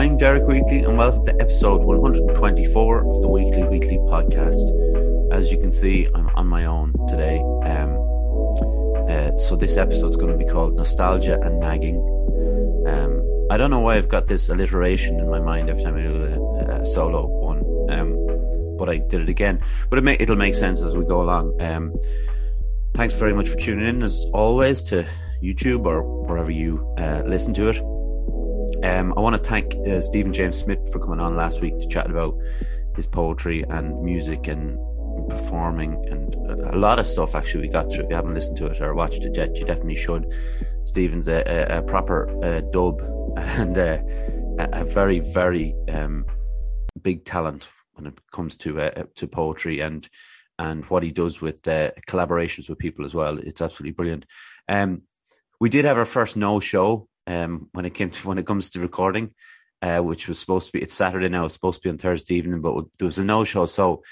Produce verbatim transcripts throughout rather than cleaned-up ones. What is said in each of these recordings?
I'm Derek Wheatley, and welcome to episode one twenty-four of the Weekly Weekly Podcast. As you can see, I'm on my own today. Um, uh, so this episode's going to be called Nostalgia and Nagging. Um, I don't know why I've got this alliteration in my mind every time I do a, a solo one, um, but I did it again. But it may, it'll make sense as we go along. Um, thanks very much for tuning in, as always, to YouTube or wherever you uh, listen to it. Um, I want to thank uh, Stephen James Smith for coming on last week to chat about his poetry and music and performing and a lot of stuff. Actually, we got through. If you haven't listened to it or watched it yet, you definitely should. Stephen's a, a, a proper uh, dub and uh, a very, very um, big talent when it comes to uh, to poetry and and what he does with uh, collaborations with people as well. It's absolutely brilliant. Um, we did have our first no show. Um, when it came to when it comes to recording, uh, which was supposed to be it's Saturday now, it's supposed to be on Thursday evening, but there was a no show. So,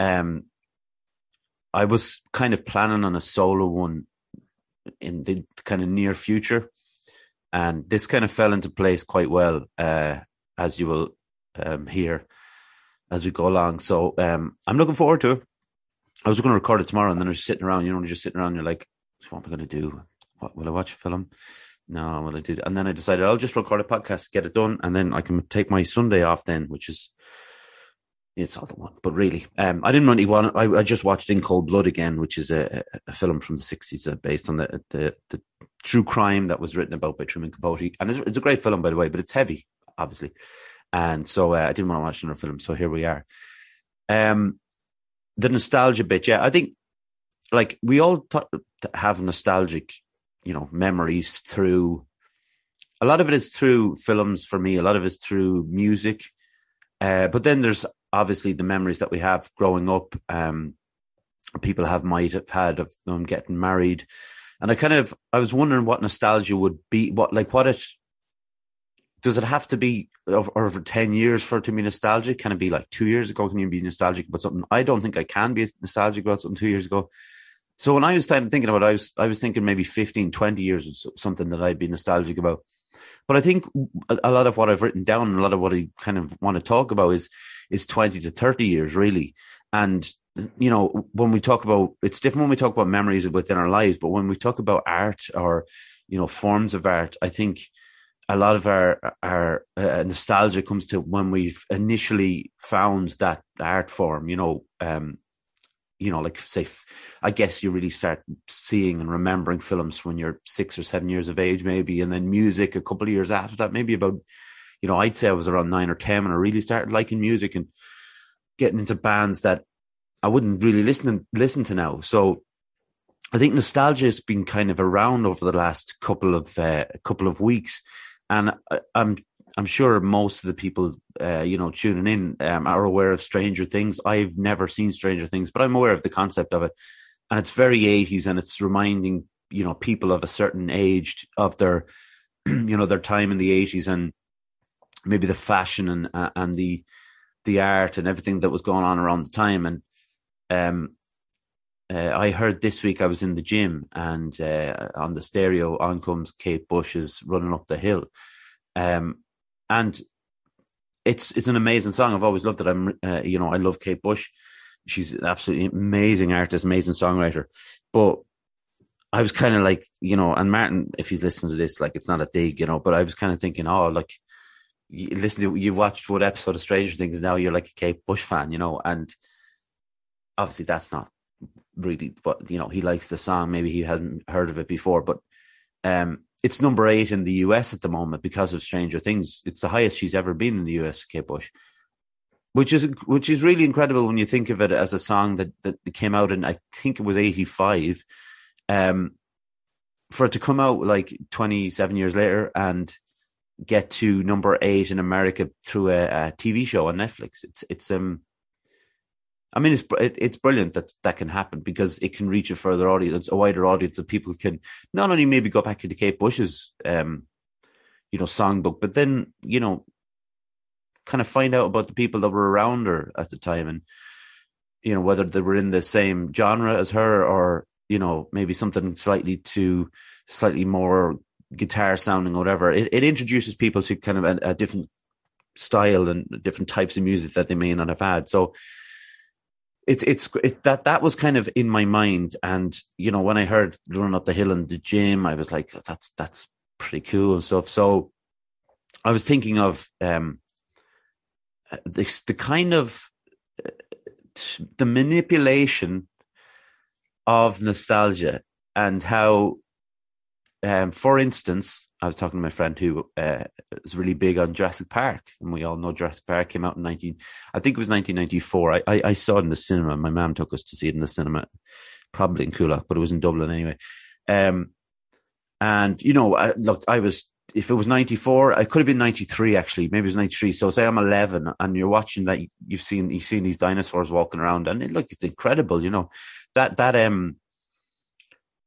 um, I was kind of planning on a solo one in the kind of near future, and this kind of fell into place quite well, uh, as you will um, hear as we go along. So, um, I'm looking forward to it. I was going to record it tomorrow, and then I was sitting around, you know, just sitting around, you're like, what am I going to do? What, will I watch a film? No, well, I did. And then I decided I'll just record a podcast, get it done. And then I can take my Sunday off then, which is, it's not the one, but really, um, I didn't really want, I, I just watched In Cold Blood again, which is a, a film from the sixties uh, based on the, the the true crime that was written about by Truman Capote. And it's, it's a great film, by the way, but it's heavy, obviously. And so uh, I didn't want to watch another film. So here we are. Um, the nostalgia bit. Yeah, I think like we all t- have nostalgic you know, memories through, a lot of it is through films for me, a lot of it's through music. Uh, but then there's obviously the memories that we have growing up. Um, people have, might have had of them getting married. And I kind of, I was wondering what nostalgia would be, what, like what it, does it have to be over ten years for it to be nostalgic? Can it be like two years ago? Can you be nostalgic about something? I don't think I can be nostalgic about something two years ago. So when I was thinking about it, I was, I was thinking maybe fifteen, twenty years is something that I'd be nostalgic about. But I think a lot of what I've written down, and a lot of what I kind of want to talk about is, is twenty to thirty years really. And, you know, when we talk about, it's different when we talk about memories within our lives, but when we talk about art or, you know, forms of art, I think a lot of our, our uh, nostalgia comes to when we've initially found that art form, you know, um, you know, like say, I guess you really start seeing and remembering films when you're six or seven years of age, maybe. And then music a couple of years after that, maybe about, you know, I'd say I was around nine or ten when I really started liking music and getting into bands that I wouldn't really listen, listen to now. So I think nostalgia has been kind of around over the last couple of, uh, couple of weeks. And I, I'm, I'm sure most of the people, uh, you know, tuning in um, are aware of Stranger Things. I've never seen Stranger Things, but I'm aware of the concept of it. And it's very eighties, and it's reminding, you know, people of a certain age of their, you know, their time in the eighties, and maybe the fashion and uh, and the the art and everything that was going on around the time. And um, uh, I heard this week I was in the gym, and uh, on the stereo, on comes Kate Bush's "Running Up the Hill." Um, And it's it's an amazing song. I've always loved it. I'm, uh, you know, I love Kate Bush. She's an absolutely amazing artist, amazing songwriter. But I was kind of like, you know, and Martin, if he's listening to this, like it's not a dig, you know. But I was kind of thinking, oh, like you listen to you watched one episode of Stranger Things, now you're like a Kate Bush fan, you know. And obviously that's not really, but you know, he likes the song. Maybe he hadn't heard of it before, but um. It's number eight in the U S at the moment because of Stranger Things. It's the highest she's ever been in the U S, Kate Bush, which is which is really incredible when you think of it as a song that, that came out in, I think it was eighty-five. Um, for it to come out like twenty-seven years later and get to number eight in America through a, a T V show on Netflix, it's it's um, I mean, it's it's brilliant that that can happen because it can reach a further audience, a wider audience of people can not only maybe go back into Kate Bush's, um, you know, songbook, but then, you know, kind of find out about the people that were around her at the time and, you know, whether they were in the same genre as her or, you know, maybe something slightly to slightly more guitar sounding or whatever. It, it introduces people to kind of a, a different style and different types of music that they may not have had. So it's it's it, that that was kind of in my mind. And you know, when I heard Run Up the Hill in the gym, I was like, that's that's pretty cool and stuff. So I was thinking of um this, the kind of uh, the manipulation of nostalgia, and how um for instance, I was talking to my friend who uh, was really big on Jurassic Park, and we all know Jurassic Park came out in nineteen, I think it was nineteen ninety-four. I, I, I saw it in the cinema. My mom took us to see it in the cinema, probably in Coolock, but it was in Dublin anyway. Um, and you know, I, look, I was, if it was ninety-four, it could have been ninety-three actually. Maybe it was ninety-three. So say I'm eleven, and you're watching that. You've seen you've seen these dinosaurs walking around, and it, look, it's incredible. You know, that that um.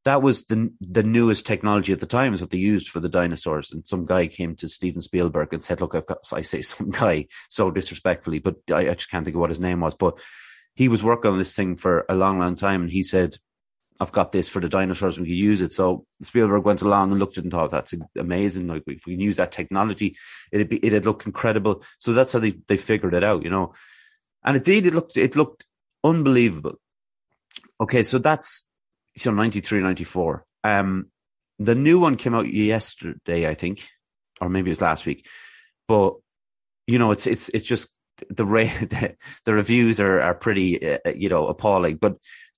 That was the the newest technology at the time, is what they used for the dinosaurs. And some guy came to Steven Spielberg and said, look, I've got, so I say some guy so disrespectfully, but I, I just can't think of what his name was. But he was working on this thing for a long, long time. And he said, I've got this for the dinosaurs. We can use it. So Spielberg went along and looked at it and thought, that's amazing. Like, if we can use that technology, it'd be, it'd look incredible. So that's how they, they figured it out, you know. And it did, it looked, it looked unbelievable. Okay. So that's, so ninety-three, ninety-four. Um, the new one came out yesterday, I think, or maybe it was last week. But you know, it's it's it's just the the, the reviews are are pretty uh, you know, appalling. But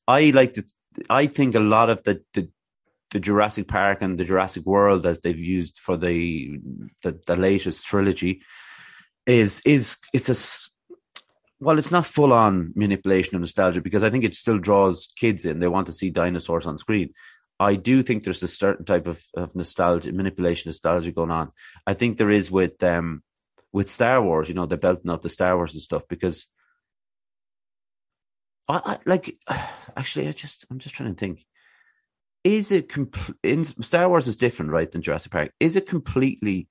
I like to, I think a lot of the, the the Jurassic Park and the Jurassic World as they've used for the the, the latest trilogy is is it's a Well, it's not full-on manipulation of nostalgia, because I think it still draws kids in. They want to see dinosaurs on screen. I do think there's a certain type of, of nostalgia, manipulation nostalgia going on. I think there is with um, with Star Wars, you know, the belting out the Star Wars and stuff, because I, I like, actually, I just, I'm just trying to think. Is it, compl- in, Star Wars is different, right, than Jurassic Park. Is it completely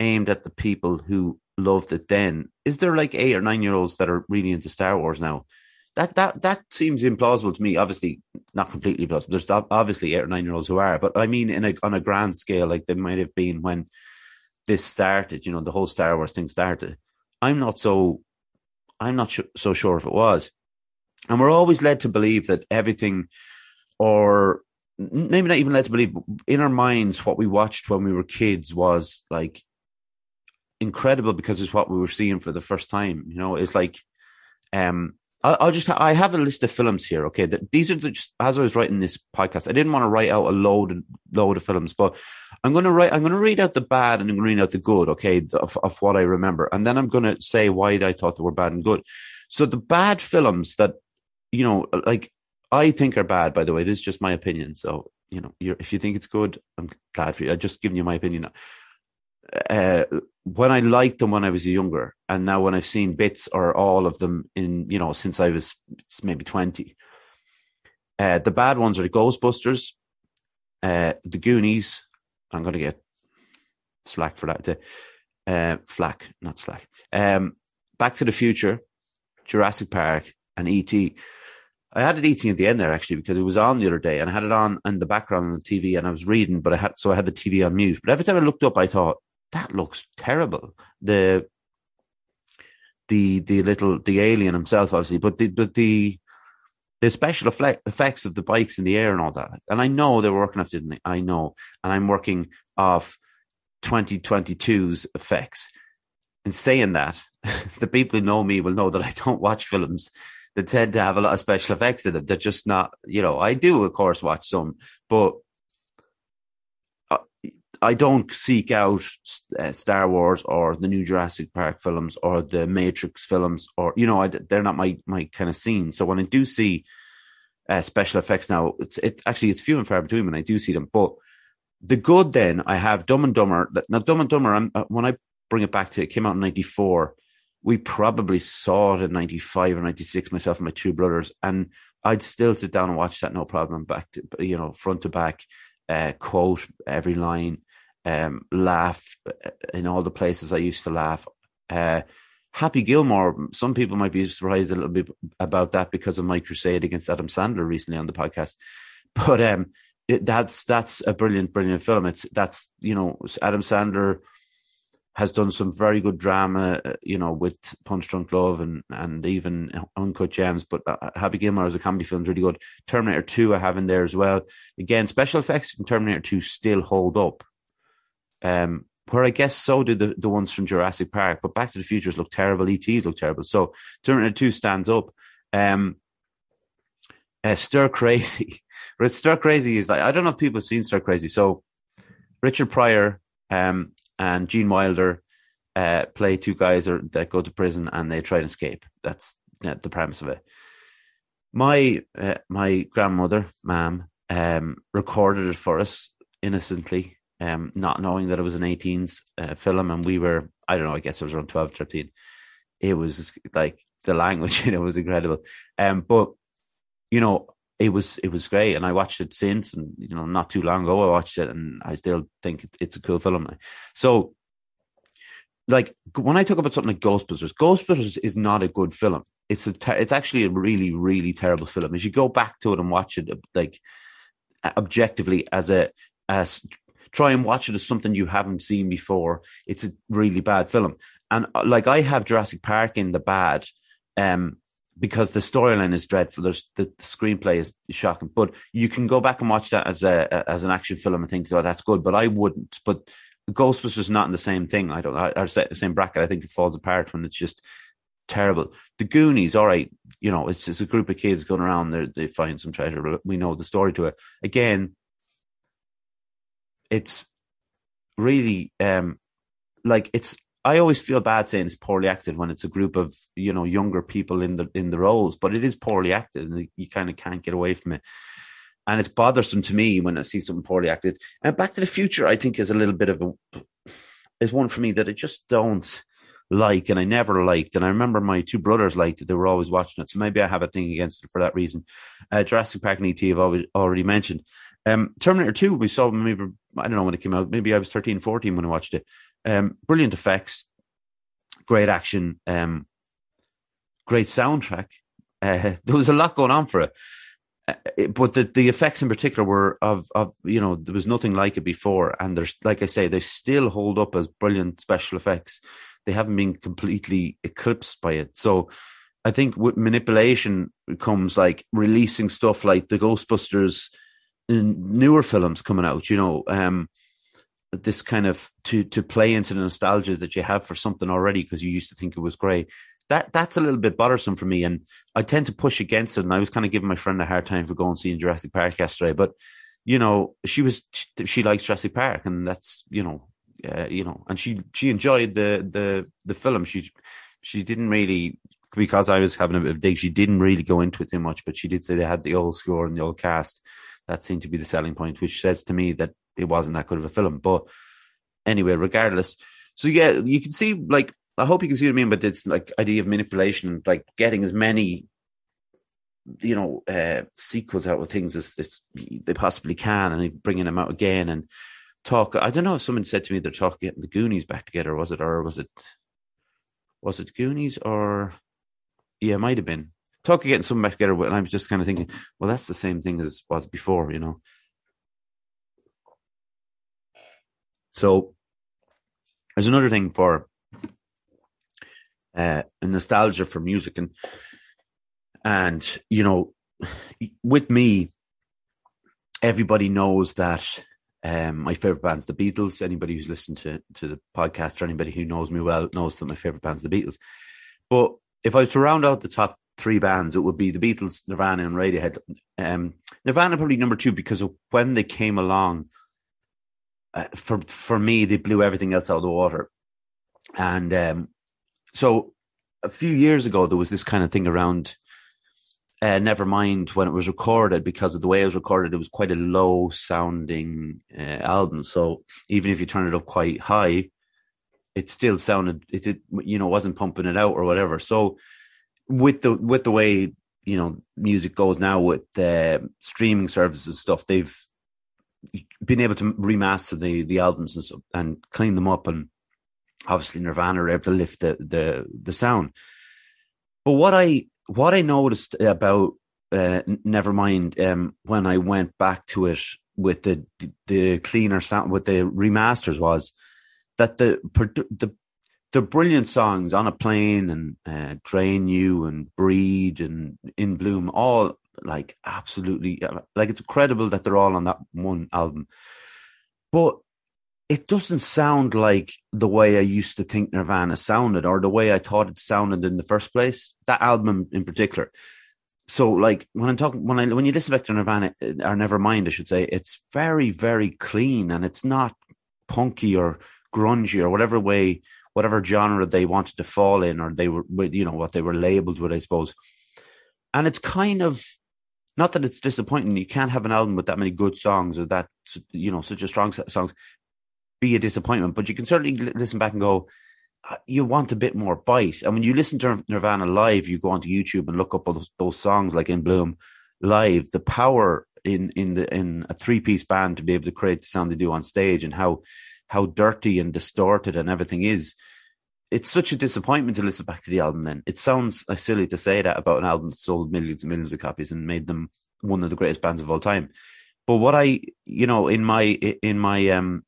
aimed at the people who loved it then? Is there like eight or nine year olds that are really into Star Wars now? That that that seems implausible to me. Obviously, not completely plausible. There's obviously eight or nine year olds who are, but I mean, in a, on a grand scale, like they might have been when this started. You know, the whole Star Wars thing started. I'm not so, I'm not sh- so sure if it was. And we're always led to believe that everything, or maybe not even led to believe, in our minds, what we watched when we were kids was like incredible, because it's what we were seeing for the first time. You know, it's like um I'll, I'll just ha- I have a list of films here, okay, that these are the, just as I was writing this podcast, I didn't want to write out a load and load of films, but I'm going to write I'm going to read out the bad and I'm going to read out the good, okay, of, of what I remember, and then I'm going to say why I thought they were bad and good. So the bad films that, you know, like I think are bad, by the way, this is just my opinion, so you know, you're, if you think it's good, I'm glad for you. I'm just giving you my opinion. Uh, when I liked them when I was younger, and now when I've seen bits or all of them in, you know, since I was maybe twenty, uh, the bad ones are the Ghostbusters, uh, the Goonies. I'm going to get slack for that. Uh, flack, not slack. Um, Back to the Future, Jurassic Park, and E T. I had an E T at the end there, actually, because it was on the other day, and I had it on in the background on the T V, and I was reading, but I had, so I had the T V on mute. But every time I looked up, I thought, that looks terrible. The the the little the alien himself, obviously, but the but the the special effect, effects of the bikes in the air and all that. And I know they were working off, didn't they? I know, and I'm working off twenty twenty-two's effects. And saying that, the people who know me will know that I don't watch films that tend to have a lot of special effects in them. They're just not, you know. I do, of course, watch some, but I don't seek out uh, Star Wars or the new Jurassic Park films or the Matrix films, or, you know, I, they're not my, my kind of scene. So when I do see uh, special effects now, it's it actually, it's few and far between when I do see them. But the good, then I have Dumb and Dumber. Now, Dumb and Dumber, I'm, when I bring it back to it, it came out in ninety-four. We probably saw it in ninety-five or ninety-six, myself and my two brothers. And I'd still sit down and watch that, no problem, back to, you know, front to back, uh, quote every line. Um, laugh in all the places I used to laugh. Uh, Happy Gilmore, some people might be surprised a little bit about that because of my crusade against Adam Sandler recently on the podcast. But um, it, that's that's a brilliant, brilliant film. It's that's, you know, Adam Sandler has done some very good drama, you know, with Punch Drunk Love and, and even Uncut Gems. But uh, Happy Gilmore as a comedy film is really good. Terminator two I have in there as well. Again, special effects from Terminator two still hold up. Um, where I guess so did the, the ones from Jurassic Park. But Back to the Futures look terrible. E T's look terrible. So Terminator two stands up. Um, uh, Stir Crazy. Stir Crazy is like, I don't know if people have seen Stir Crazy. So Richard Pryor... Um, and Gene Wilder uh, play two guys are, that go to prison and they try and escape. That's uh, the premise of it. My uh, my grandmother, ma'am, um, recorded it for us innocently, um, not knowing that it was an eighteens uh, film. And we were, I don't know, I guess it was around twelve, thirteen. It was like the language in it was incredible. Um, but, you know, It was it was great, and I watched it since, and you know, not too long ago I watched it, and I still think it's a cool film. So, like when I talk about something like Ghostbusters, Ghostbusters is not a good film. It's a ter- it's actually a really really terrible film. As you go back to it and watch it, like objectively, as a as try and watch it as something you haven't seen before, it's a really bad film. And like I have Jurassic Park in the bad. Um, Because the storyline is dreadful, there's the, the screenplay is shocking. But you can go back and watch that as a as an action film and think, "Oh, that's good." But I wouldn't. But Ghostbusters is not in the same thing. I don't. Or the same bracket. I think it falls apart when it's just terrible. The Goonies, all right. You know, it's it's a group of kids going around. They they find some treasure. We know the story to it. Again, it's really um like it's. I always feel bad saying it's poorly acted when it's a group of, you know, younger people in the in the roles, but it is poorly acted and you kind of can't get away from it. And it's bothersome to me when I see something poorly acted. And Back to the Future, I think, is a little bit of a, is one for me that I just don't like and I never liked. And I remember my two brothers liked it. They were always watching it. So maybe I have a thing against it for that reason. Uh, Jurassic Park and E T I've always, already mentioned. Um, Terminator two, we saw maybe, I don't know when it came out, maybe I was thirteen, fourteen when I watched it. Um, brilliant effects, great action, um, great soundtrack. Uh, there was a lot going on for it, uh, it but the, the effects in particular were of of you know there was nothing like it before, and there's like I say they still hold up as brilliant special effects. They haven't been completely eclipsed by it. So I think with manipulation comes like releasing stuff like the Ghostbusters newer films coming out. You know. Um, this kind of to to play into the nostalgia that you have for something already because you used to think it was great. That that's a little bit bothersome for me, and I tend to push against it. And I was kind of giving my friend a hard time for going and seeing Jurassic Park yesterday, but you know she was she, she likes Jurassic Park, and that's you know uh, you know, and she she enjoyed the the the film. She she didn't really because I was having a bit of a dig. She didn't really go into it too much, but she did say they had the old score and the old cast. That seemed to be the selling point, which says to me that it wasn't that good of a film. But anyway, regardless. So yeah, you can see, like, I hope you can see what I mean, but it's like idea of manipulation, like getting as many, you know, uh, sequels out of things as, as they possibly can and bringing them out again and talk. I don't know if someone said to me they're talking getting the Goonies back together. Was it, or was it, was it Goonies or, yeah, it might've been. Talk of getting something back together, and I was just kind of thinking, well, that's the same thing as was before, you know. So there's another thing for uh, nostalgia for music, and and you know, with me, everybody knows that um, my favorite band's the Beatles. Anybody who's listened to to the podcast or anybody who knows me well knows that my favorite band's the Beatles. But if I was to round out the top three bands, it would be the Beatles, Nirvana, and Radiohead. Um, Nirvana probably number two because of when they came along, uh, for for me, they blew everything else out of the water. And um, so a few years ago, there was this kind of thing around uh, Nevermind when it was recorded, because of the way it was recorded, it was quite a low-sounding uh, album. So even if you turn it up quite high, it still sounded, it did, you know, wasn't pumping it out or whatever. So with the with the way, you know, music goes now with uh, streaming services and stuff, they've been able to remaster the the albums and stuff and clean them up, and obviously Nirvana are able to lift the the, the sound. But what I what I noticed about uh, Nevermind um, when I went back to it with the the cleaner sound, with the remasters, was that the the the brilliant songs On a Plane and uh, Drain You and Breed and In Bloom, all like absolutely, like it's incredible that they're all on that one album. But it doesn't sound like the way I used to think Nirvana sounded, or the way I thought it sounded in the first place, that album in particular. So like when I'm talking, when I, when you listen back to Nirvana, or Nevermind, I should say, it's very, very clean, and it's not punky or grungy or whatever way, whatever genre they wanted to fall in, or they were, you know, what they were labeled with, I suppose. And it's kind of, not that it's disappointing. You can't have an album with that many good songs or that, you know, such a strong set of songs be a disappointment, but you can certainly listen back and go, you want a bit more bite. And when you listen to Nirvana live, you go onto YouTube and look up all those, those songs like In Bloom live, the power in in the in a three-piece band to be able to create the sound they do on stage, and how how dirty and distorted and everything is. It's such a disappointment to listen back to the album then. It sounds silly to say that about an album that sold millions and millions of copies and made them one of the greatest bands of all time. But what I, you know, in my in my um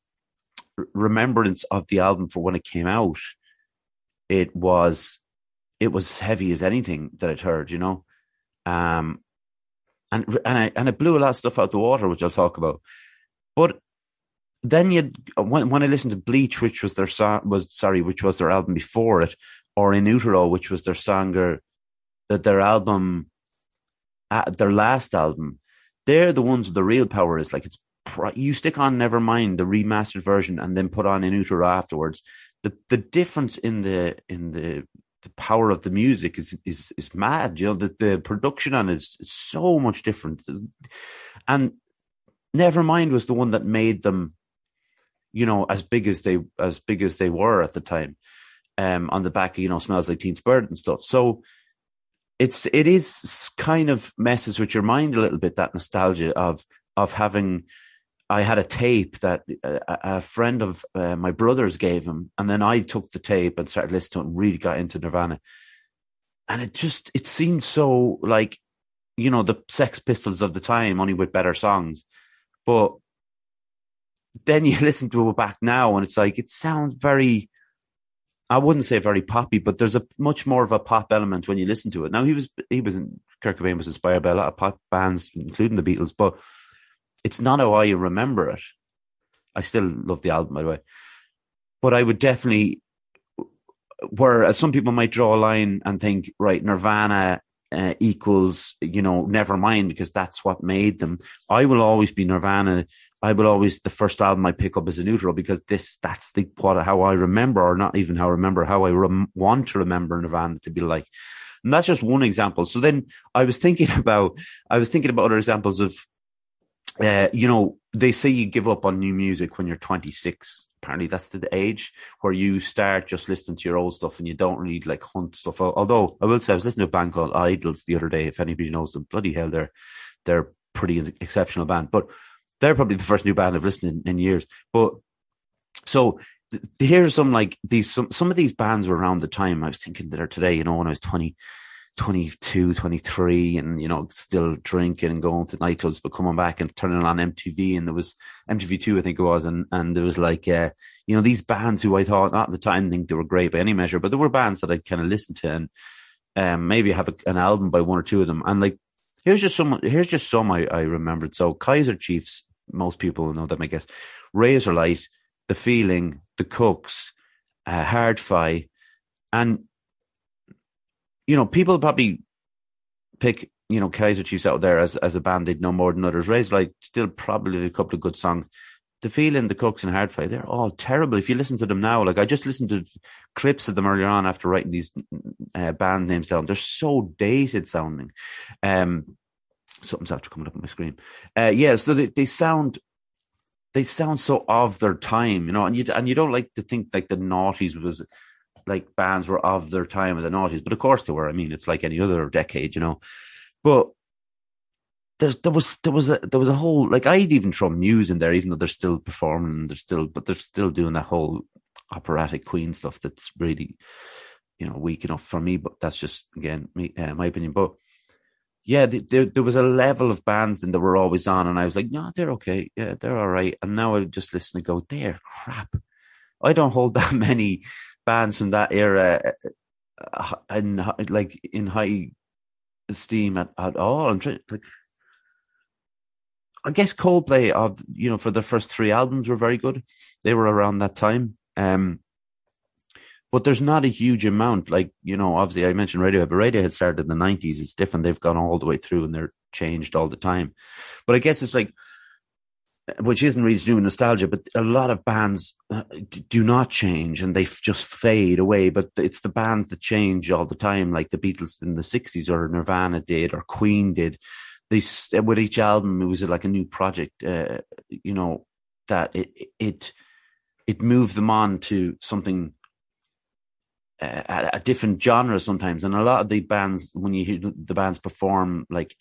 remembrance of the album for when it came out, it was it was heavy as anything that I'd heard, you know, um, and and I and it blew a lot of stuff out the water, which I'll talk about. But then you when, when I listened to Bleach, which was their song, was sorry, which was their album before it, or In Utero, which was their song, or that their album, uh, their last album. They're the ones with the real power. Is like it's you stick on Nevermind, the remastered version, and then put on In Utero afterwards. The the difference in the in the, the power of the music is is is mad. You know, that the production on it is so much different. And Nevermind was the one that made them, you know, as big as they as big as they were at the time. Um, on the back of, you know, Smells Like Teen Spirit and stuff. So it's it is kind of messes with your mind a little bit, that nostalgia of of having. I had a tape that a, a friend of uh, my brother's gave him, and then I took the tape and started listening to it and really got into Nirvana. And it just, it seemed so like, you know, the Sex Pistols of the time, only with better songs. But then you listen to it back now and it's like, it sounds very, I wouldn't say very poppy, but there's a much more of a pop element when you listen to it. Now he was, he was, Kurt Cobain was inspired by a lot of pop bands, including the Beatles, but it's not how I remember it. I still love the album, by the way. But I would definitely, whereas some people might draw a line and think, right, Nirvana uh, equals, you know, Nevermind, because that's what made them. I will always be Nirvana. I will always, the first album I pick up is In Utero, because this, that's the what, how I remember, or not even how I remember, how I rem- want to remember Nirvana to be like. And that's just one example. So then I was thinking about, I was thinking about other examples of, Uh, you know, they say you give up on new music when you're twenty-six. Apparently that's the age where you start just listening to your old stuff and you don't really like hunt stuff out. Although I will say I was listening to a band called Idols the other day. If anybody knows them, bloody hell, they're they're pretty exceptional band. But they're probably the first new band I've listened in, in years. But so th- here's some like these, some, some of these bands were around the time I was thinking that are today, you know, when I was twenty. twenty-two, twenty-three, and, you know, still drinking and going to nightclubs, but coming back and turning on M T V, and there was M T V two, I think it was, and and there was like, uh, you know, these bands who I thought, not at the time, I think they were great by any measure, but there were bands that I kind of listened to, and um, maybe have a, an album by one or two of them. And like, here's just some, here's just some I, I remembered. So Kaiser Chiefs, most people know them, I guess. Razorlight, The Feeling, The Kooks, uh, Hard-Fi, and you know, people probably pick, you know, Kaiser Chiefs out there as as a band they'd know more than others. Raised like still probably a couple of good songs. The Feeling, The Kooks, and Hard-Fi, they're all terrible. If you listen to them now, like I just listened to clips of them earlier on after writing these uh, band names down. They're so dated sounding. Um, something's after coming up on my screen. Uh, yeah, so they, they sound... They sound so of their time, you know, and you, and you don't like to think like the noughties was... like bands were of their time of the noughties, but of course they were. I mean, it's like any other decade, you know, but there's, there was, there was a, there was a whole, like I'd even throw Muse in there, even though they're still performing and they're still, but they're still doing that whole operatic Queen stuff. That's really, you know, weak enough for me, but that's just, again, me, uh, my opinion. But yeah, there, there was a level of bands then that were always on. And I was like, no, they're okay. Yeah, they're all right. And now I just listen and go, they're crap. I don't hold that many bands from that era and like in high esteem at, at all. I'm trying, like, I guess Coldplay, of you know, for their first three albums were very good. They were around that time. Um, But there's not a huge amount, like, you know, obviously I mentioned Radiohead, but Radiohead started in the nineties. It's different. They've gone all the way through and they're changed all the time. But I guess it's like, which isn't really to do with nostalgia, but a lot of bands do not change and they just fade away. But it's the bands that change all the time, like the Beatles in the sixties or Nirvana did or Queen did. They, with each album, it was like a new project, uh, you know, that it, it, it moved them on to something, A, a different genre sometimes. And a lot of the bands, when you hear the bands perform, like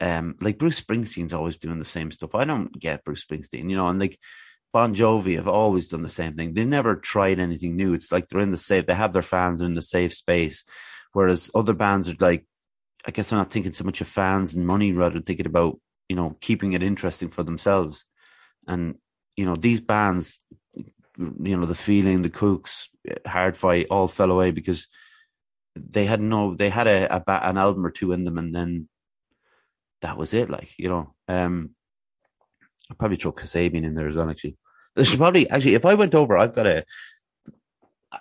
um like Bruce Springsteen's always doing the same stuff. I don't get Bruce Springsteen, you know, and like Bon Jovi have always done the same thing. They've never tried anything new. It's like they're in the safe, they have their fans in the safe space, whereas other bands are like, I guess they're not thinking so much of fans and money, rather than thinking about, you know, keeping it interesting for themselves. And, you know, these bands, you know, The Feeling, The Kooks, Hard-Fi, all fell away because they had no, they had a, a an album or two in them, and then that was it. Like, you know, um, I'll probably throw Kasabian in there as well. Actually, there's probably actually if I went over, I've got a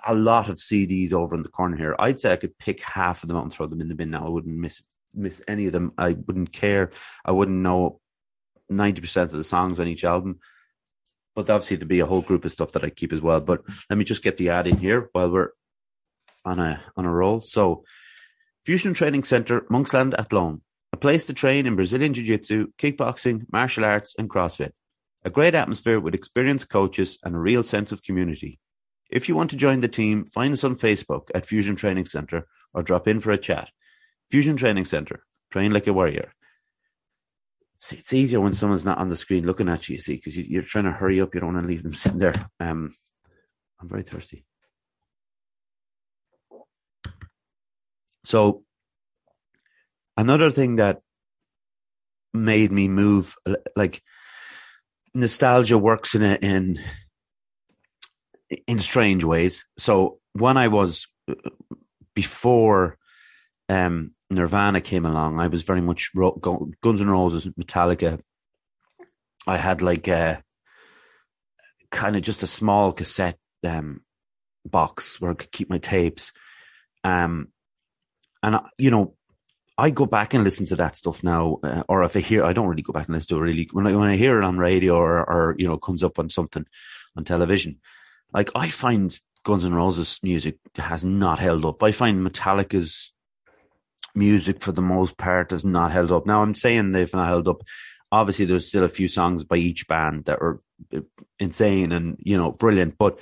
a lot of C Ds over in the corner here. I'd say I could pick half of them out and throw them in the bin now. I wouldn't miss miss any of them. I wouldn't care. I wouldn't know ninety percent of the songs on each album. But obviously there'd be a whole group of stuff that I keep as well. But let me just get the ad in here while we're on a on a roll. So, Fusion Training Center, Monksland, Athlone. A place to train in Brazilian Jiu-Jitsu, kickboxing, martial arts, and CrossFit. A great atmosphere with experienced coaches and a real sense of community. If you want to join the team, find us on Facebook at Fusion Training Center or drop in for a chat. Fusion Training Center. Train like a warrior. See, it's easier when someone's not on the screen looking at you, you see, because you, you're trying to hurry up. You don't want to leave them sitting there. Um, I'm very thirsty. So another thing that made me move, like nostalgia works in a, in, in strange ways. So when I was, before um. Nirvana came along, I was very much ro- Guns N' Roses, Metallica. I had like a kind of just a small cassette um, box where I could keep my tapes. Um, and, I, you know, I go back and listen to that stuff now, uh, or if I hear, I don't really go back and listen to it really. When I, when I hear it on radio or, or, you know, comes up on something on television, like I find Guns N' Roses music has not held up. I find Metallica's music for the most part has not held up. Now I'm saying they've not held up. Obviously there's still a few songs by each band that are insane and, you know, brilliant, but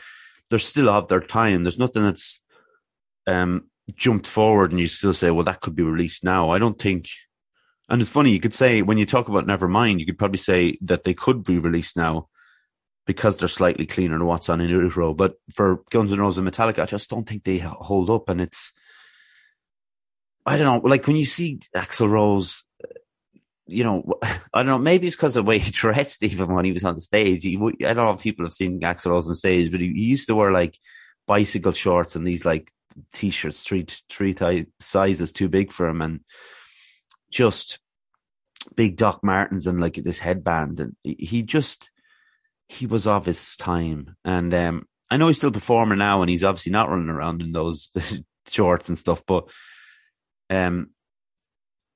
they're still of their time. There's nothing that's um, jumped forward and you still say, well, that could be released now. I don't think, and it's funny, you could say when you talk about Nevermind, you could probably say that they could be released now because they're slightly cleaner than what's on In Utero. But for Guns N' Roses and Metallica, I just don't think they hold up. And it's, I don't know, like when you see Axl Rose, you know, I don't know, maybe it's because of the way he dressed even when he was on the stage. He, I don't know if people have seen Axl Rose on stage, but he, he used to wear like bicycle shorts and these like T-shirts, three, three th- sizes too big for him, and just big Doc Martens and like this headband. And he just, he was of his time. And um, I know he's still performing now and he's obviously not running around in those shorts and stuff, but Um,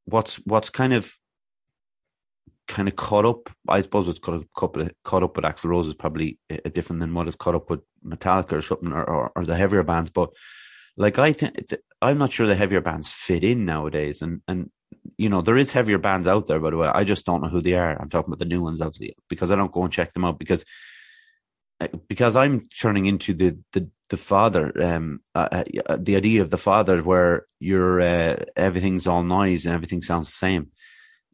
what's what's kind of kind of caught up, I suppose, what's caught up, caught up with Axl Rose is probably a, a different than what is caught up with Metallica or something, or, or, or the heavier bands. But like I think I'm not sure the heavier bands fit in nowadays, and and you know there is heavier bands out there, by the way. I just don't know who they are. I'm talking about the new ones, obviously, because I don't go and check them out because because I'm turning into the the. The father, um, uh, uh, the idea of the father, where you're uh, everything's all noise and everything sounds the same,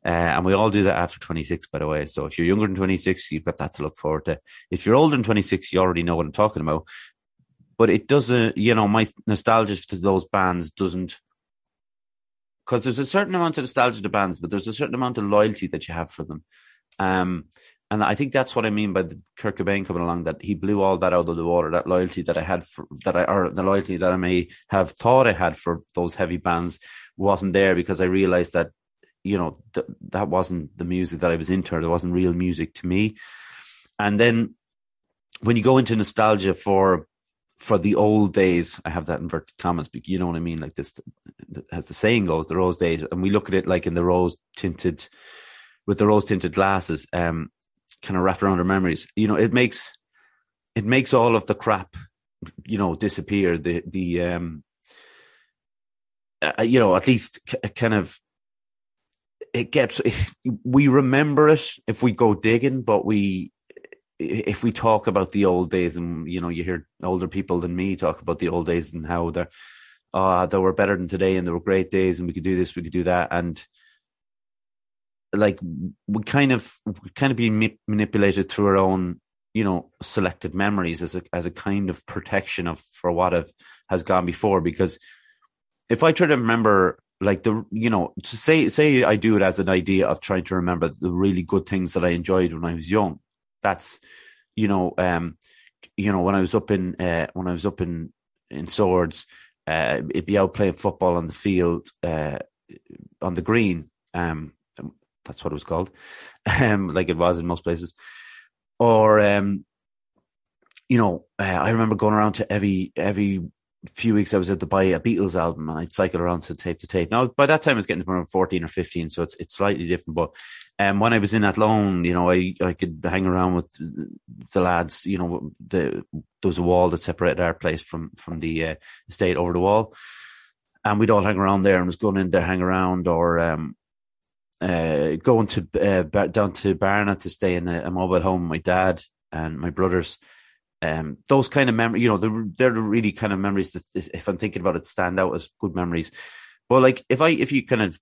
uh, and we all do that after twenty-six, by the way. So if you're younger than twenty-six, you've got that to look forward to. If you're older than twenty-six, you already know what I'm talking about. But it doesn't, you know, my nostalgia to those bands doesn't, because there's a certain amount of nostalgia to bands, but there's a certain amount of loyalty that you have for them. Um, And I think that's what I mean by the Kurt Cobain coming along, that he blew all that out of the water, that loyalty that I had for, that I, or the loyalty that I may have thought I had for those heavy bands wasn't there, because I realized that, you know, th- that wasn't the music that I was into. There wasn't real music to me. And then when you go into nostalgia for, for the old days, I have that inverted commas, but you know what I mean? Like this, as the saying goes, the rose days. And we look at it like in the rose tinted, with the rose tinted glasses, um, kind of wrap around our memories. You know, it makes it makes all of the crap, you know, disappear. The the um, uh, you know, at least c- kind of it gets. We remember it if we go digging, but we if we talk about the old days, and you know, you hear older people than me talk about the old days and how they're ah uh, they were better than today, and they were great days, and we could do this, we could do that, and. Like we kind of we kind of being ma- manipulated through our own, you know, selective memories as a as a kind of protection of for what have, has gone before. Because if I try to remember, like the you know, to say say I do it as an idea of trying to remember the really good things that I enjoyed when I was young. That's you know, um, you know, when I was up in uh, when I was up in in Swords, uh, it'd be out playing football on the field, uh, on the green, um. That's what it was called, um, like it was in most places. Or, um, you know, uh, I remember going around to every every few weeks I was out to buy a Beatles album, and I'd cycle around to tape to tape. Now, by that time, I was getting to around fourteen or fifteen, so it's it's slightly different. But um, when I was in Athlone, you know, I, I could hang around with the lads. You know, the, there was a wall that separated our place from, from the uh, estate over the wall. And we'd all hang around there, and was going in there, hang around, or... Um, Uh, going to uh, bar- down to Barna to stay in a, a mobile home with my dad and my brothers. Um, those kind of memories, you know, they're, they're really kind of memories that, if I'm thinking about it, stand out as good memories. But like, if I if you kind of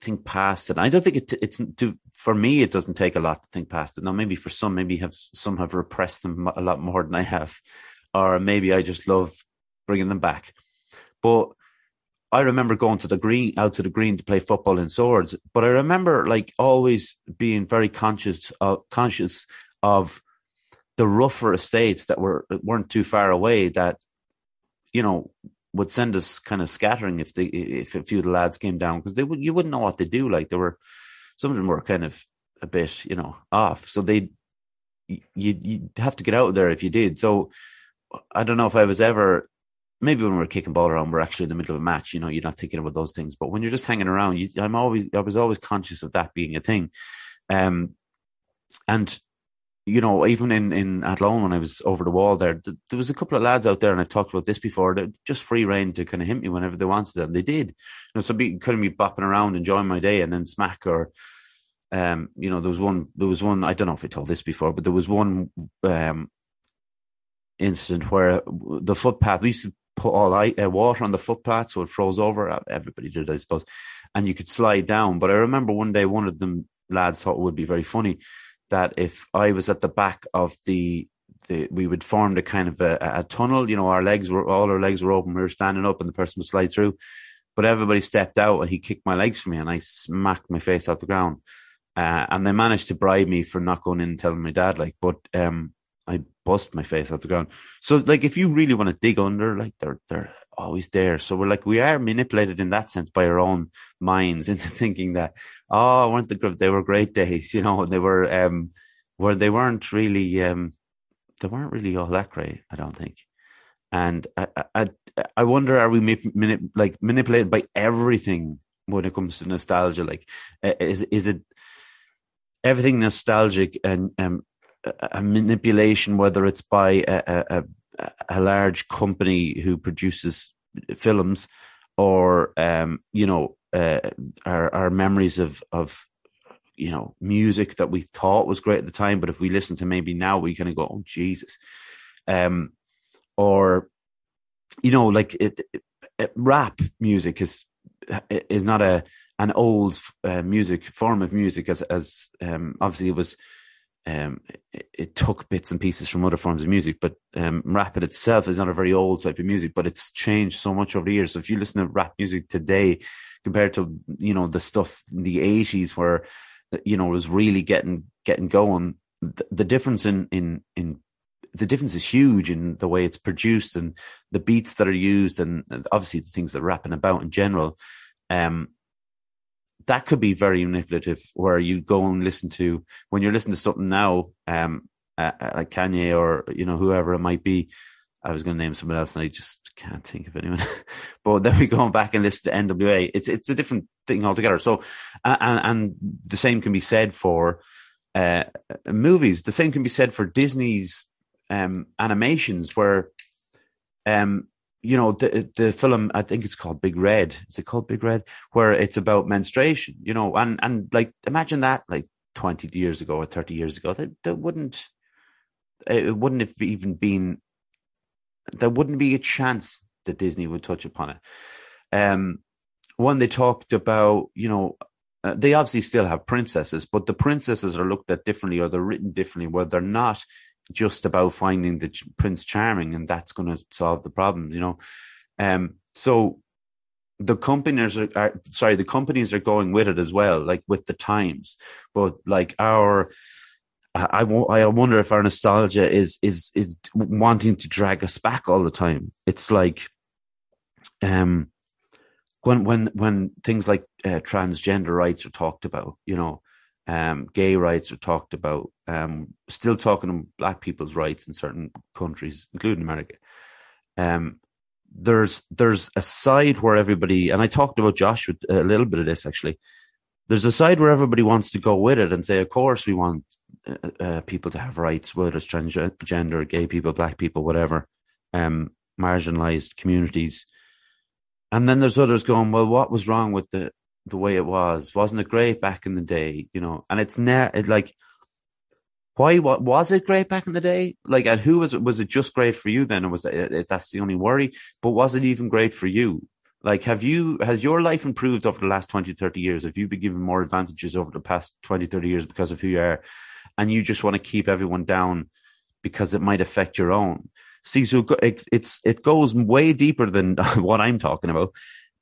think past it, I don't think it, it's to, for me, it doesn't take a lot to think past it. Now, maybe for some, maybe have some have repressed them a lot more than I have, or maybe I just love bringing them back. But I remember going to the green, out to the green to play football in Swords, but I remember like always being very conscious of, conscious of the rougher estates that were weren't too far away, that you know would send us kind of scattering if the if a few of the lads came down, because they would you wouldn't know what to do. Like, there were some of them were kind of a bit you know off, so they you you'd have to get out of there if you did. So I don't know if I was ever. Maybe when we're kicking ball around, we're actually in the middle of a match, you know, you're not thinking about those things. But when you're just hanging around, you, I'm always, I was always conscious of that being a thing. Um, and, you know, even in, in Athlone, when I was over the wall there, th- there was a couple of lads out there, and I've talked about this before, that just free rein to kind of hit me whenever they wanted them. They did. You know, so be, couldn't be bopping around, enjoying my day, and then smack or, um, you know, there was one, there was one, I don't know if I told this before, but there was one um, incident where the footpath, we used to put all light, uh, water on the footpath so it froze over. Everybody did, I suppose, and you could slide down. But I remember one day one of them lads thought it would be very funny that if I was at the back of the, the we would form the kind of a, a tunnel. You know, our legs were all our legs were open. We were standing up, and the person would slide through. But everybody stepped out, and he kicked my legs from me, and I smacked my face off the ground. Uh, and they managed to bribe me for not going in and telling my dad. Like, but um, I. bust my face off the ground. So like, if you really want to dig under, like they're they're always there. So we're like, we are manipulated in that sense by our own minds into thinking that, oh, weren't the they were great days, you know, they were um where they weren't really um they weren't really all that great, I don't think. And I I, I wonder, are we manip- like manipulated by everything when it comes to nostalgia? Like, is is it everything nostalgic and um a manipulation, whether it's by a, a, a large company who produces films, or um, you know, uh, our, our memories of, of you know music that we thought was great at the time, but if we listen to maybe now, we kind of go, oh Jesus, um, or you know, like it, it, it, rap music is is not a an old uh, music form of music as as um, obviously it was. Um, it, it took bits and pieces from other forms of music, but um, rap in itself is not a very old type of music, but it's changed so much over the years. So if you listen to rap music today compared to, you know, the stuff in the eighties where, you know, it was really getting getting going, the, the difference in, in, in the difference is huge in the way it's produced and the beats that are used and, and obviously the things that are rapping about in general. Um, that could be very manipulative, where you go and listen to, when you're listening to something now, um, uh, like Kanye or, you know, whoever it might be. I was going to name someone else and I just can't think of anyone. But then we go back and listen to N W A. It's it's a different thing altogether. So, and, and the same can be said for uh, movies. The same can be said for Disney's um, animations, where, um, you know, the the film, I think it's called Big Red. Is it called Big Red? Where it's about menstruation, you know, and, and like, imagine that like twenty years ago or thirty years ago, that, that wouldn't, it wouldn't have even been, there wouldn't be a chance that Disney would touch upon it. Um, when they talked about, you know, uh, they obviously still have princesses, but the princesses are looked at differently, or they're written differently, where they're not just about finding the ch- Prince Charming and that's going to solve the problem, you know. Um, so the companies are, are sorry, the companies are going with it as well, like with the times. But like our. I, I wonder if our nostalgia is is is wanting to drag us back all the time. It's like, um, when when when things like uh, transgender rights are talked about, you know, um, gay rights are talked about. Um, still talking about black people's rights in certain countries, including America. Um, there's there's a side where everybody, and I talked about Josh with a little bit of this actually. There's a side where everybody wants to go with it and say, of course, we want. Uh, people to have rights, whether it's transgender, gay people, black people, whatever, um, marginalized communities. And then there's others going, well, what was wrong with the, the way it was? Wasn't it great back in the day? You know, and it's ne- it, like, why what, was it great back in the day? Like, and who was it? Was it just great for you then? Or was it, if that's the only worry, but was it even great for you? Like, have you, has your life improved over the last twenty, thirty years? Have you been given more advantages over the past twenty, thirty years because of who you are? And you just want to keep everyone down because it might affect your own. See, so it, it's, it goes way deeper than what I'm talking about.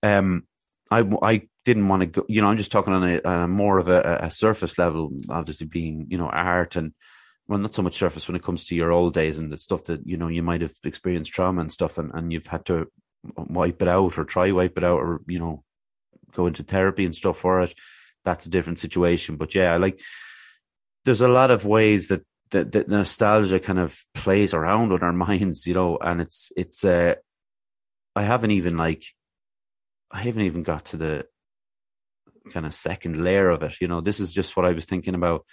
Um, I, I didn't want to go, you know, I'm just talking on a, on a more of a, a surface level, obviously being, you know, art and, well, not so much surface when it comes to your old days and the stuff that, you know, you might have experienced trauma and stuff and, and you've had to wipe it out or try wipe it out or, you know, go into therapy and stuff for it. That's a different situation. But yeah, I like... There's a lot of ways that, that that nostalgia kind of plays around with our minds, you know, and it's it's. Uh, I haven't even like, I haven't even got to the kind of second layer of it, you know. This is just what I was thinking about.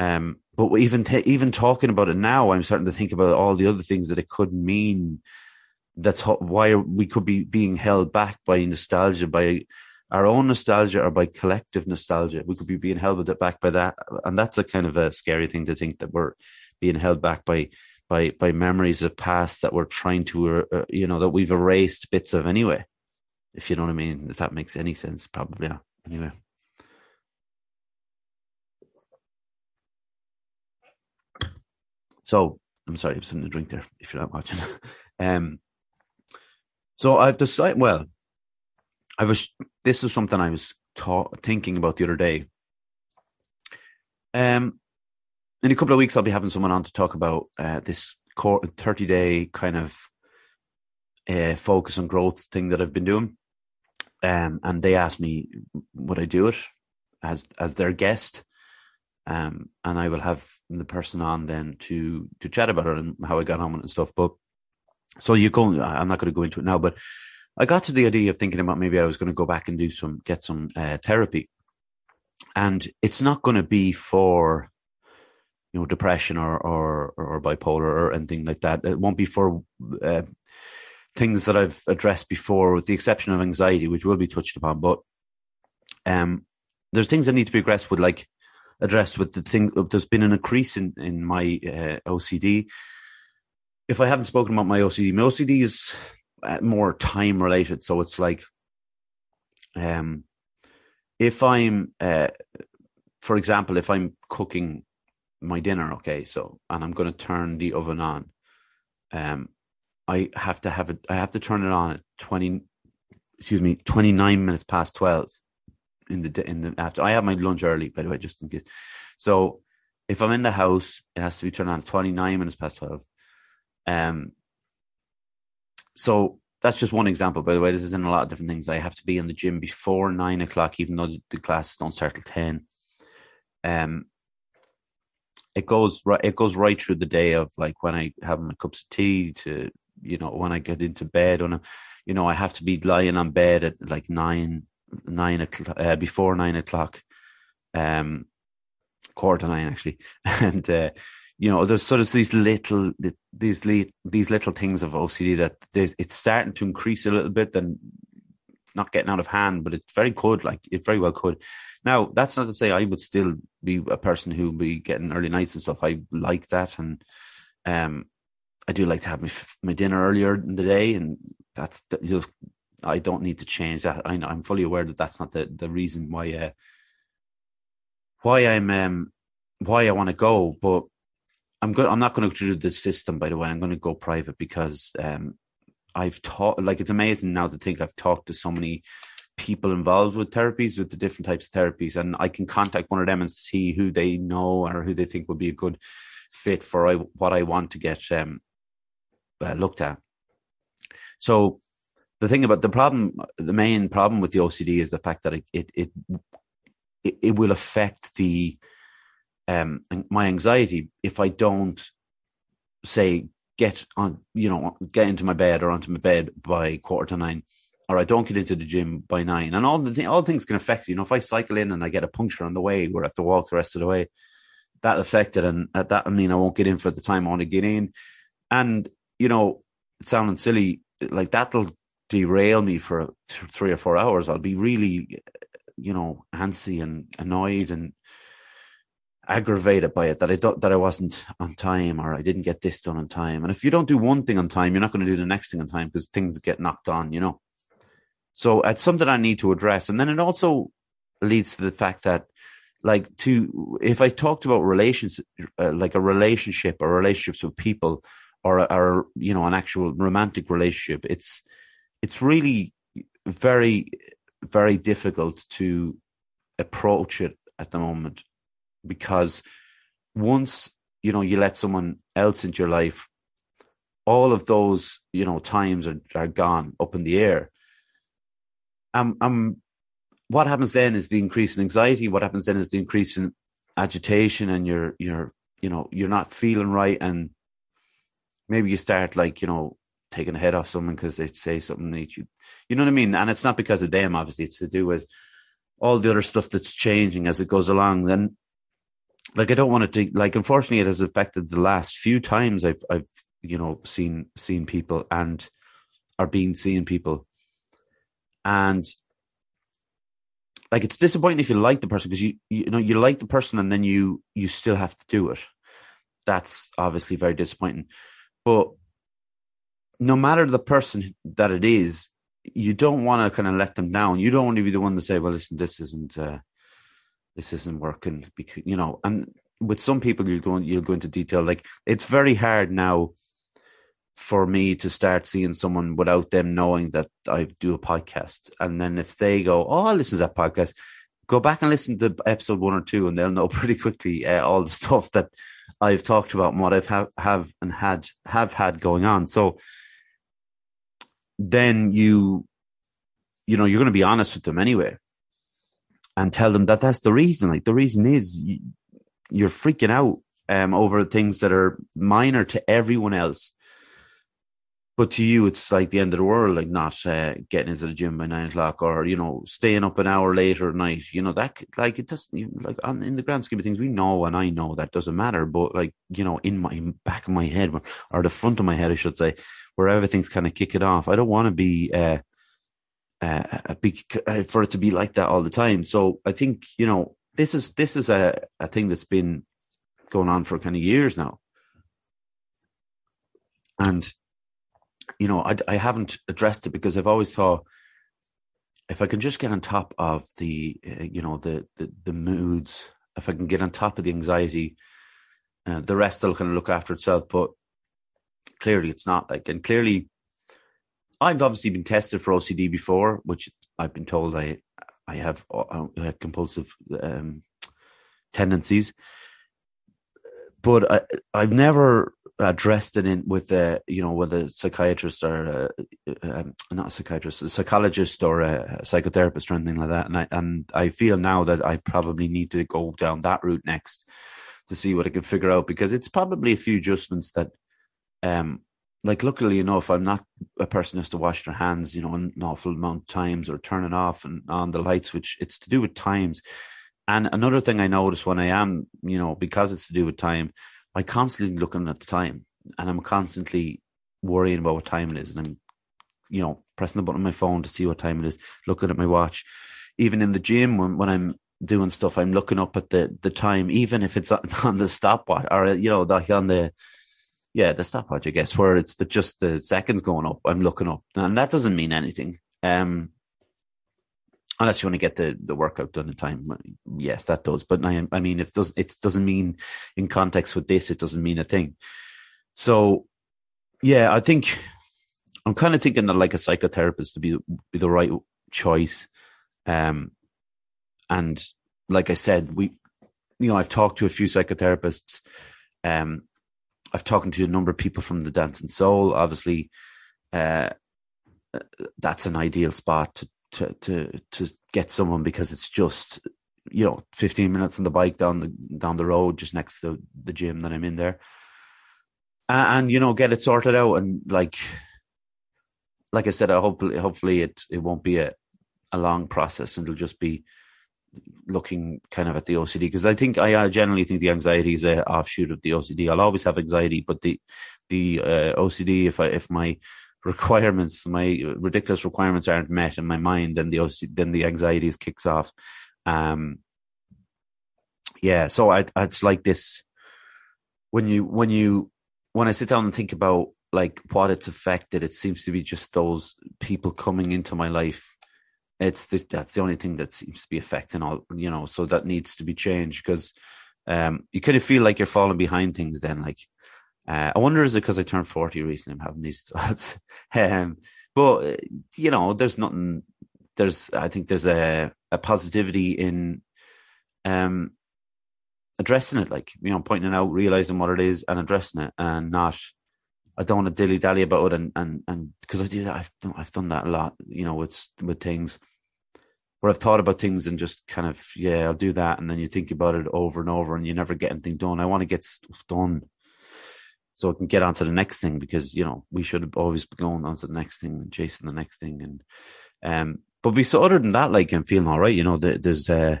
Um, but even t- even talking about it now, I'm starting to think about all the other things that it could mean. That's how, why we could be being held back by nostalgia, by. Our own nostalgia or by collective nostalgia. We could be being held back by that. And that's a kind of a scary thing to think, that we're being held back by, by, by memories of past that we're trying to, uh, you know, that we've erased bits of anyway, if you know what I mean, if that makes any sense, probably not. Anyway. So I'm sorry, I have something to drink there if you're not watching. um, so I've decided, well, I was. This is something I was ta- thinking about the other day. Um, in a couple of weeks, I'll be having someone on to talk about uh, this thirty-day kind of uh, focus on growth thing that I've been doing. Um, and they asked me would I do it as as their guest, um, and I will have the person on then to to chat about it and how I got on with it and stuff. But so you go. I'm not going to go into it now, but. I got to the idea of thinking about maybe I was going to go back and do some, get some uh, therapy. And it's not going to be for, you know, depression or, or, or bipolar or anything like that. It won't be for uh, things that I've addressed before, with the exception of anxiety, which will be touched upon. But um, there's things that need to be addressed with, like addressed with the thing. There's been an increase in, in my uh, O C D. If I haven't spoken about my O C D, my O C D is... more time related. So it's like, um, if I'm, uh, for example, if I'm cooking my dinner, okay, so, and I'm going to turn the oven on, um, I have to have it, I have to turn it on at twenty, excuse me, twenty-nine minutes past twelve in the, in the after. I have my lunch early, by the way, just in case. So if I'm in the house, it has to be turned on at twenty-nine minutes past twelve. Um. So that's just one example, by the way. This is in a lot of different things. I have to be in the gym before nine o'clock, even though the classes don't start till ten. Um, it goes right. It goes right through the day of like when I have my cups of tea to, you know, when I get into bed. On, you know, I have to be lying on bed at like nine, nine o'clock uh, before nine o'clock, um, quarter to nine actually, and. Uh, You know, there's sort of these little, these these little things of O C D that it's starting to increase a little bit, and not getting out of hand, but it very could, like it very well could. Now, that's not to say I would still be a person who would be getting early nights and stuff. I like that, and um, I do like to have my my dinner earlier in the day, and that's just I don't need to change that. I know, I'm fully aware that that's not the the reason why uh, why I'm um, why I want to go, but. I'm good. I'm not going to do the system, by the way. I'm going to go private because um, I've taught, like, it's amazing now to think I've talked to so many people involved with therapies, with the different types of therapies. And I can contact one of them and see who they know or who they think would be a good fit for I, what I want to get um, uh, looked at. So the thing about the problem, the main problem with the O C D is the fact that it, it, it, it, it will affect the, Um, my anxiety if I don't say get on, you know, get into my bed or onto my bed by quarter to nine, or I don't get into the gym by nine, and all the th- all things can affect you know. If I cycle in and I get a puncture on the way, where I have to walk the rest of the way, that affected, and at that I mean I won't get in for the time I want to get in, and you know, it's sounding silly, like that'll derail me for th- three or four hours. I'll be really, you know, antsy and annoyed and. Aggravated by it that I don't that I wasn't on time or I didn't get this done on time. And if you don't do one thing on time, you're not going to do the next thing on time because things get knocked on, you know. So it's something I need to address. And then it also leads to the fact that, like, to if I talked about relations, uh, like a relationship or relationships with people, or or you know, an actual romantic relationship, it's it's really very very difficult to approach it at the moment. Because once, you know, you let someone else into your life, all of those, you know, times are, are gone up in the air. Um, um, what happens then is the increase in anxiety. What happens then is the increase in agitation, and you're, you're, you know, you're not feeling right. And maybe you start, like, you know, taking the head off someone because they say something that you, you know what I mean? And it's not because of them, obviously. It's to do with all the other stuff that's changing as it goes along. Then, like, I don't want to, like, unfortunately it has affected the last few times I've, I've, you know, seen, seen people and are being seen people. And like, it's disappointing if you like the person, because you, you know, you like the person and then you, you still have to do it. That's obviously very disappointing, but no matter the person that it is, you don't want to kind of let them down. You don't want to be the one to say, well, listen, this isn't, uh, this isn't working, because, you know, and with some people you're going, you'll go into detail. Like, it's very hard now for me to start seeing someone without them knowing that I do a podcast. And then if they go, oh, I listen to that podcast, go back and listen to episode one or two, and they'll know pretty quickly uh, all the stuff that I've talked about and what I've have, have and had, have had going on. So then you, you know, you're going to be honest with them anyway. And tell them that that's the reason. Like, the reason is you, you're freaking out um, over things that are minor to everyone else. But to you, it's like the end of the world, like not uh, getting into the gym by nine o'clock or, you know, staying up an hour later at night. You know, that, like, it doesn't, like, on, in the grand scheme of things, we know, and I know that doesn't matter. But, like, you know, in my back of my head, or the front of my head, I should say, where everything's kind of kicking off, I don't want to be... Uh, Uh, a big, uh, for it to be like that all the time. So I think, you know, this is this is a, a thing that's been going on for kind of years now. And, you know, I, I haven't addressed it because I've always thought, if I can just get on top of the, uh, you know, the, the, the moods, if I can get on top of the anxiety, uh, the rest will kind of look after itself. But clearly it's not, like, and clearly, I've obviously been tested for O C D before, which I've been told I I have uh, compulsive um, tendencies. but I, I've never addressed it in with a, you know, with a psychiatrist or a, um, not a psychiatrist, a psychologist or a psychotherapist or anything like that. And I, and I feel now that I probably need to go down that route next to see what I can figure out, because it's probably a few adjustments that, um, like, luckily enough, I'm not a person who has to wash their hands, you know, an awful amount of times or turning off and on the lights, which it's to do with times. And another thing I notice when I am, you know, because it's to do with time, I'm constantly looking at the time and I'm constantly worrying about what time it is. And I'm, you know, pressing the button on my phone to see what time it is, looking at my watch. Even in the gym, when, when I'm doing stuff, I'm looking up at the, the time, even if it's on the stopwatch or, you know, the, on the, yeah, the stopwatch, I guess, where it's the, just the seconds going up. I'm looking up, and that doesn't mean anything. Um, Unless you want to get the, the workout done in time. Yes, that does. But I, I mean, it, does, it doesn't mean in context with this, it doesn't mean a thing. So, yeah, I think I'm kind of thinking that like a psychotherapist would be, be the right choice. Um, and like I said, we, you know, I've talked to a few psychotherapists. Um, I've talked to a number of people from the Dancing Soul. Obviously, uh, that's an ideal spot to, to to to get someone, because it's just, you know, fifteen minutes on the bike down the down the road just next to the gym that I'm in there, and, and you know, get it sorted out. And like like I said, I hopefully hopefully it it won't be a, a long process, and it'll just be looking kind of at the O C D, because I think I generally think the anxiety is a offshoot of the O C D. I'll always have anxiety, but the the uh, O C D, if I if my requirements, my ridiculous requirements aren't met in my mind, and the O C D, then the anxieties kicks off. Um, yeah, so I, I, it's like this when you when you when I sit down and think about like what it's affected, it seems to be just those people coming into my life. It's the, that's the only thing that seems to be affecting all, you know. So that needs to be changed, because um, you kind of feel like you're falling behind things then, like. Uh, I wonder, is it because I turned forty recently? I'm having these thoughts, um, but you know, there's nothing. There's, I think, there's a, a positivity in um, addressing it, like, you know, pointing it out, realizing what it is, and addressing it, and not. I don't want to dilly dally about it, and and and because I do that, I've done, I've done that a lot, you know, with with things where I've thought about things and just kind of, yeah, I'll do that, and then you think about it over and over, and you never get anything done. I want to get stuff done, so I can get on to the next thing, because, you know, we should always be going on to the next thing and chasing the next thing. And, um, but we, so other than that, like, I'm feeling all right. You know, the, there's, uh,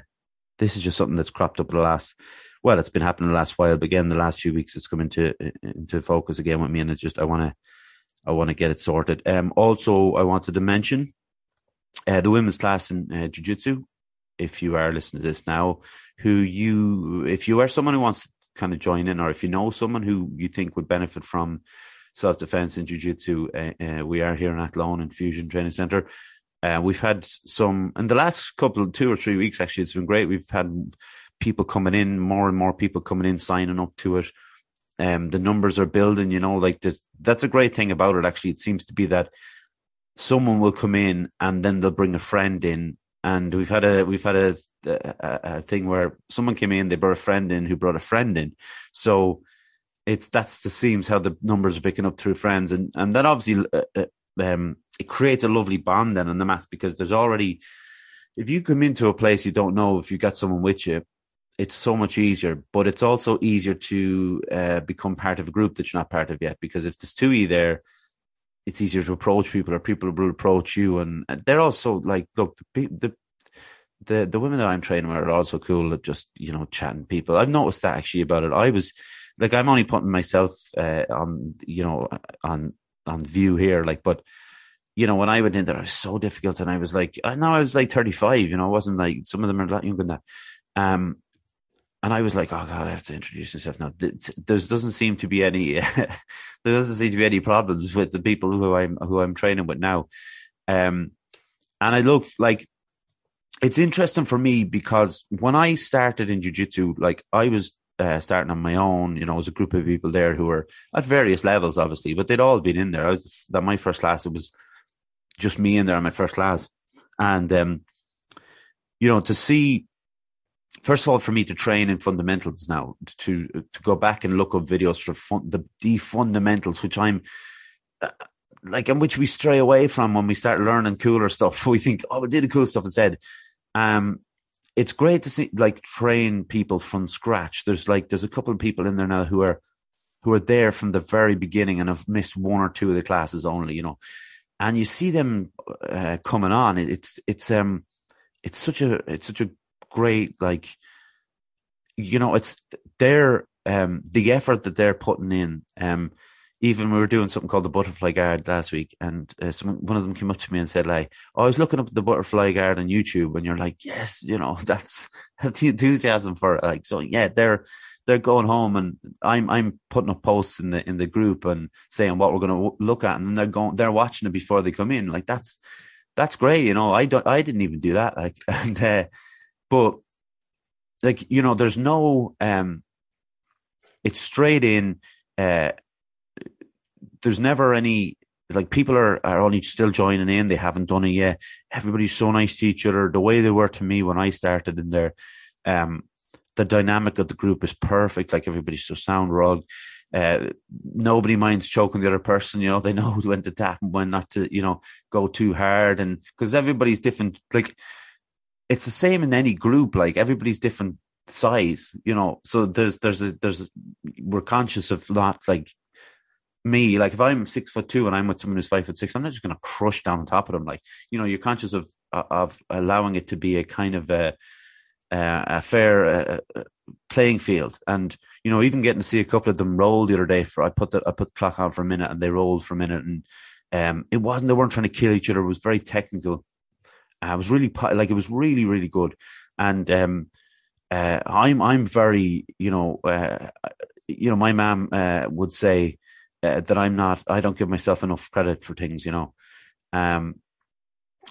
this is just something that's cropped up the last, well, it's been happening the last while, but again, the last few weeks it's come into, into focus again with me. And it's just, I want to, I want to get it sorted. Um, also I wanted to mention, uh, the women's class in uh, jiu-jitsu, if you are listening to this now, who you, if you are someone who wants to kind of join in, or if you know someone who you think would benefit from self-defense and jiu-jitsu, uh, uh, we are here in Athlone and Fusion Training Center. Uh, we've had some in the last couple, two or three weeks, actually, it's been great. We've had people coming in, more and more people coming in, signing up to it. Um, the numbers are building, you know, like this. That's a great thing about it, actually. It seems to be that someone will come in and then they'll bring a friend in. And we've had a we've had a, a, a thing where someone came in, they brought a friend in, who brought a friend in. So it's that's the seems how the numbers are picking up through friends, and and that obviously uh, um, it creates a lovely bond then on the mats, because there's already, if you come into a place you don't know, if you got someone with you, it's so much easier. But it's also easier to uh, become part of a group that you're not part of yet, because if there's two of you there, it's easier to approach people, or people will approach you. And they're also like, look, the, the the the women that I'm training are also cool at just, you know, chatting people. I've noticed that actually about it. I was like, I'm only putting myself uh, on, you know, on, on view here. Like, but you know, when I went in there, it was so difficult. And I was like, I know I was like thirty-five, you know, I wasn't like, some of them are a lot younger than that. Um, And I was like, oh God, I have to introduce myself now. There doesn't seem to be any, there doesn't seem to be any problems with the people who I'm, who I'm training with now. Um, and I look like, it's interesting for me, because when I started in jiu-jitsu, like I was uh, starting on my own, you know, it was a group of people there who were at various levels, obviously, but they'd all been in there. I was that my first class, it was just me in there in my first class. And, um, you know, to see, first of all, for me to train in fundamentals now, to to go back and look up videos for fun, the, the fundamentals, which I'm uh, like, and which we stray away from when we start learning cooler stuff. We think, oh, we did the cool stuff instead. Um, it's great to see, like, train people from scratch. There's like, there's a couple of people in there now who are, who are there from the very beginning and have missed one or two of the classes only, you know, and you see them uh, coming on. It, it's, it's, um, it's such a, it's such a great, like, you know, it's their, um, the effort that they're putting in. Um, even we were doing something called the butterfly guard last week, and uh, someone, one of them came up to me and said, like, oh, I was looking up the butterfly guard on YouTube, and you're like, yes, you know, that's, that's the enthusiasm for it. Like, so yeah, they're, they're going home, and I'm I'm putting up posts in the in the group and saying what we're going to w- look at, and then they're going they're watching it before they come in. Like, that's that's great, you know. I don't I didn't even do that, like, and uh, but like, you know, there's no um, it's straight in. Uh, there's never any, like, people are are only still joining in. They haven't done it yet. Everybody's so nice to each other. The way they were to me when I started in there. Um, The dynamic of the group is perfect. Like, everybody's so sound rugged. Uh, nobody minds choking the other person. You know, they know when to tap and when not to, you know, go too hard. And because everybody's different, like, it's the same in any group. Like, everybody's different size, you know, so there's, there's a, there's a, we're conscious of not, like, me, like, if I'm six foot two and I'm with someone who's five foot six, I'm not just going to crush down on top of them. Like, you know, you're conscious of, of allowing it to be a kind of a, Uh, a fair uh, playing field. And, you know, even getting to see a couple of them roll the other day for, I put the, I put the clock on for a minute and they rolled for a minute, and um, it wasn't, they weren't trying to kill each other. It was very technical. Uh, it was really, like, it was really, really good. And um, uh, I'm, I'm very, you know, uh, you know, my mom uh, would say uh, that I'm not, I don't give myself enough credit for things, you know, um,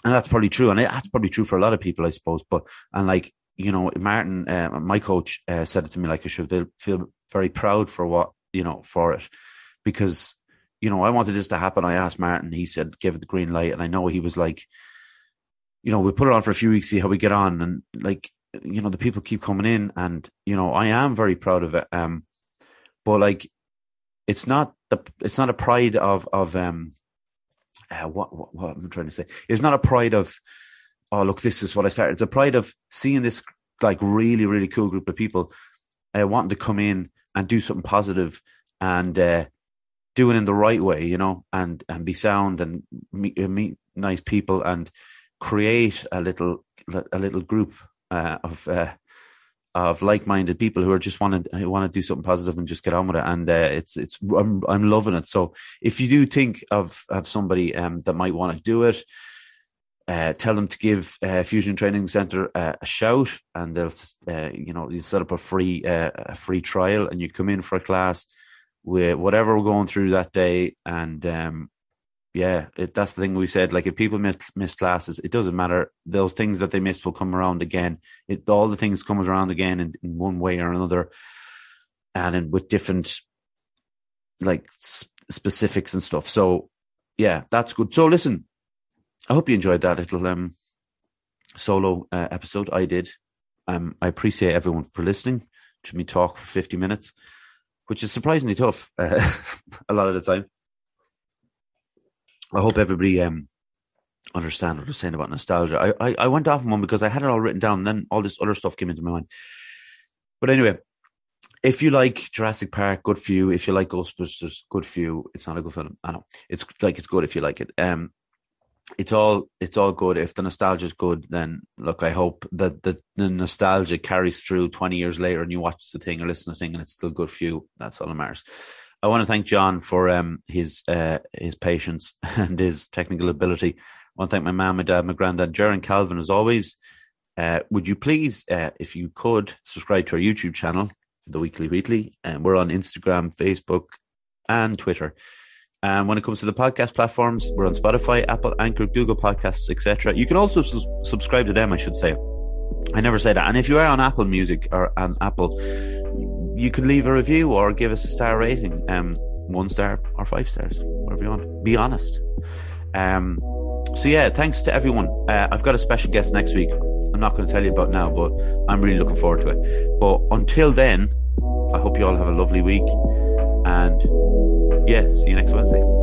and that's probably true. And that's probably true for a lot of people, I suppose. But, and like, you know, Martin, uh, my coach, uh, said it to me, like, I should feel, feel very proud for what, you know, for it, because, you know, I wanted this to happen. I asked Martin, he said, give it the green light. And I know he was like, you know, we put it on for a few weeks, see how we get on. And, like, you know, the people keep coming in, and, you know, I am very proud of it. Um, but, like, it's not the, it's not a pride of, of, um, uh, what, what, what I'm trying to say. It's not a pride of, oh, look, this is what I started. It's a pride of seeing this, like, really, really cool group of people uh, wanting to come in and do something positive and uh, do it in the right way, you know, and, and be sound and meet, meet nice people and create a little a little group uh, of uh, of like-minded people who are just want to want to do something positive and just get on with it. And uh, it's it's I'm, I'm loving it. So if you do think of of somebody um, that might want to do it, Uh, tell them to give uh, Fusion Training Center uh, a shout, and they'll, uh, you know, you set up a free, uh, a free trial, and you come in for a class with whatever we're going through that day. And um, yeah, it, that's the thing we said. Like, if people miss, miss classes, it doesn't matter. Those things that they missed will come around again. It all the things come around again in, in one way or another, and in, with different, like, sp- specifics and stuff. So yeah, that's good. So listen, I hope you enjoyed that little um, solo uh, episode. I did. Um, I appreciate everyone for listening to me talk for fifty minutes, which is surprisingly tough uh, a lot of the time. I hope everybody um, understands what I was saying about nostalgia. I, I, I went off on one because I had it all written down, and then all this other stuff came into my mind. But anyway, if you like Jurassic Park, good for you. If you like Ghostbusters, good for you. It's not a good film. I know. It's like, it's good if you like it. Um, It's all it's all good. If the nostalgia is good, then look, I hope that the, the nostalgia carries through twenty years later, and you watch the thing or listen to the thing, and it's still good for you. That's all that matters. I want to thank John for um, his uh, his patience and his technical ability. I want to thank my mum, my dad, my granddad, Jer and Calvin, as always. Uh, would you please, uh, if you could, subscribe to our YouTube channel, The Weekly Wheatley, and we're on Instagram, Facebook, and Twitter. And um, when it comes to the podcast platforms, we're on Spotify, Apple, Anchor, Google Podcasts, et cetera. You can also su- subscribe to them, I should say. I never say that. And if you are on Apple Music or on Apple, you can leave a review or give us a star rating, um, one star or five stars, whatever you want. Be honest. Um, so yeah, thanks to everyone. Uh, I've got a special guest next week. not going to tell you about now, but I'm really looking forward to it. But until then, I hope you all have a lovely week, and yeah, see you next Wednesday.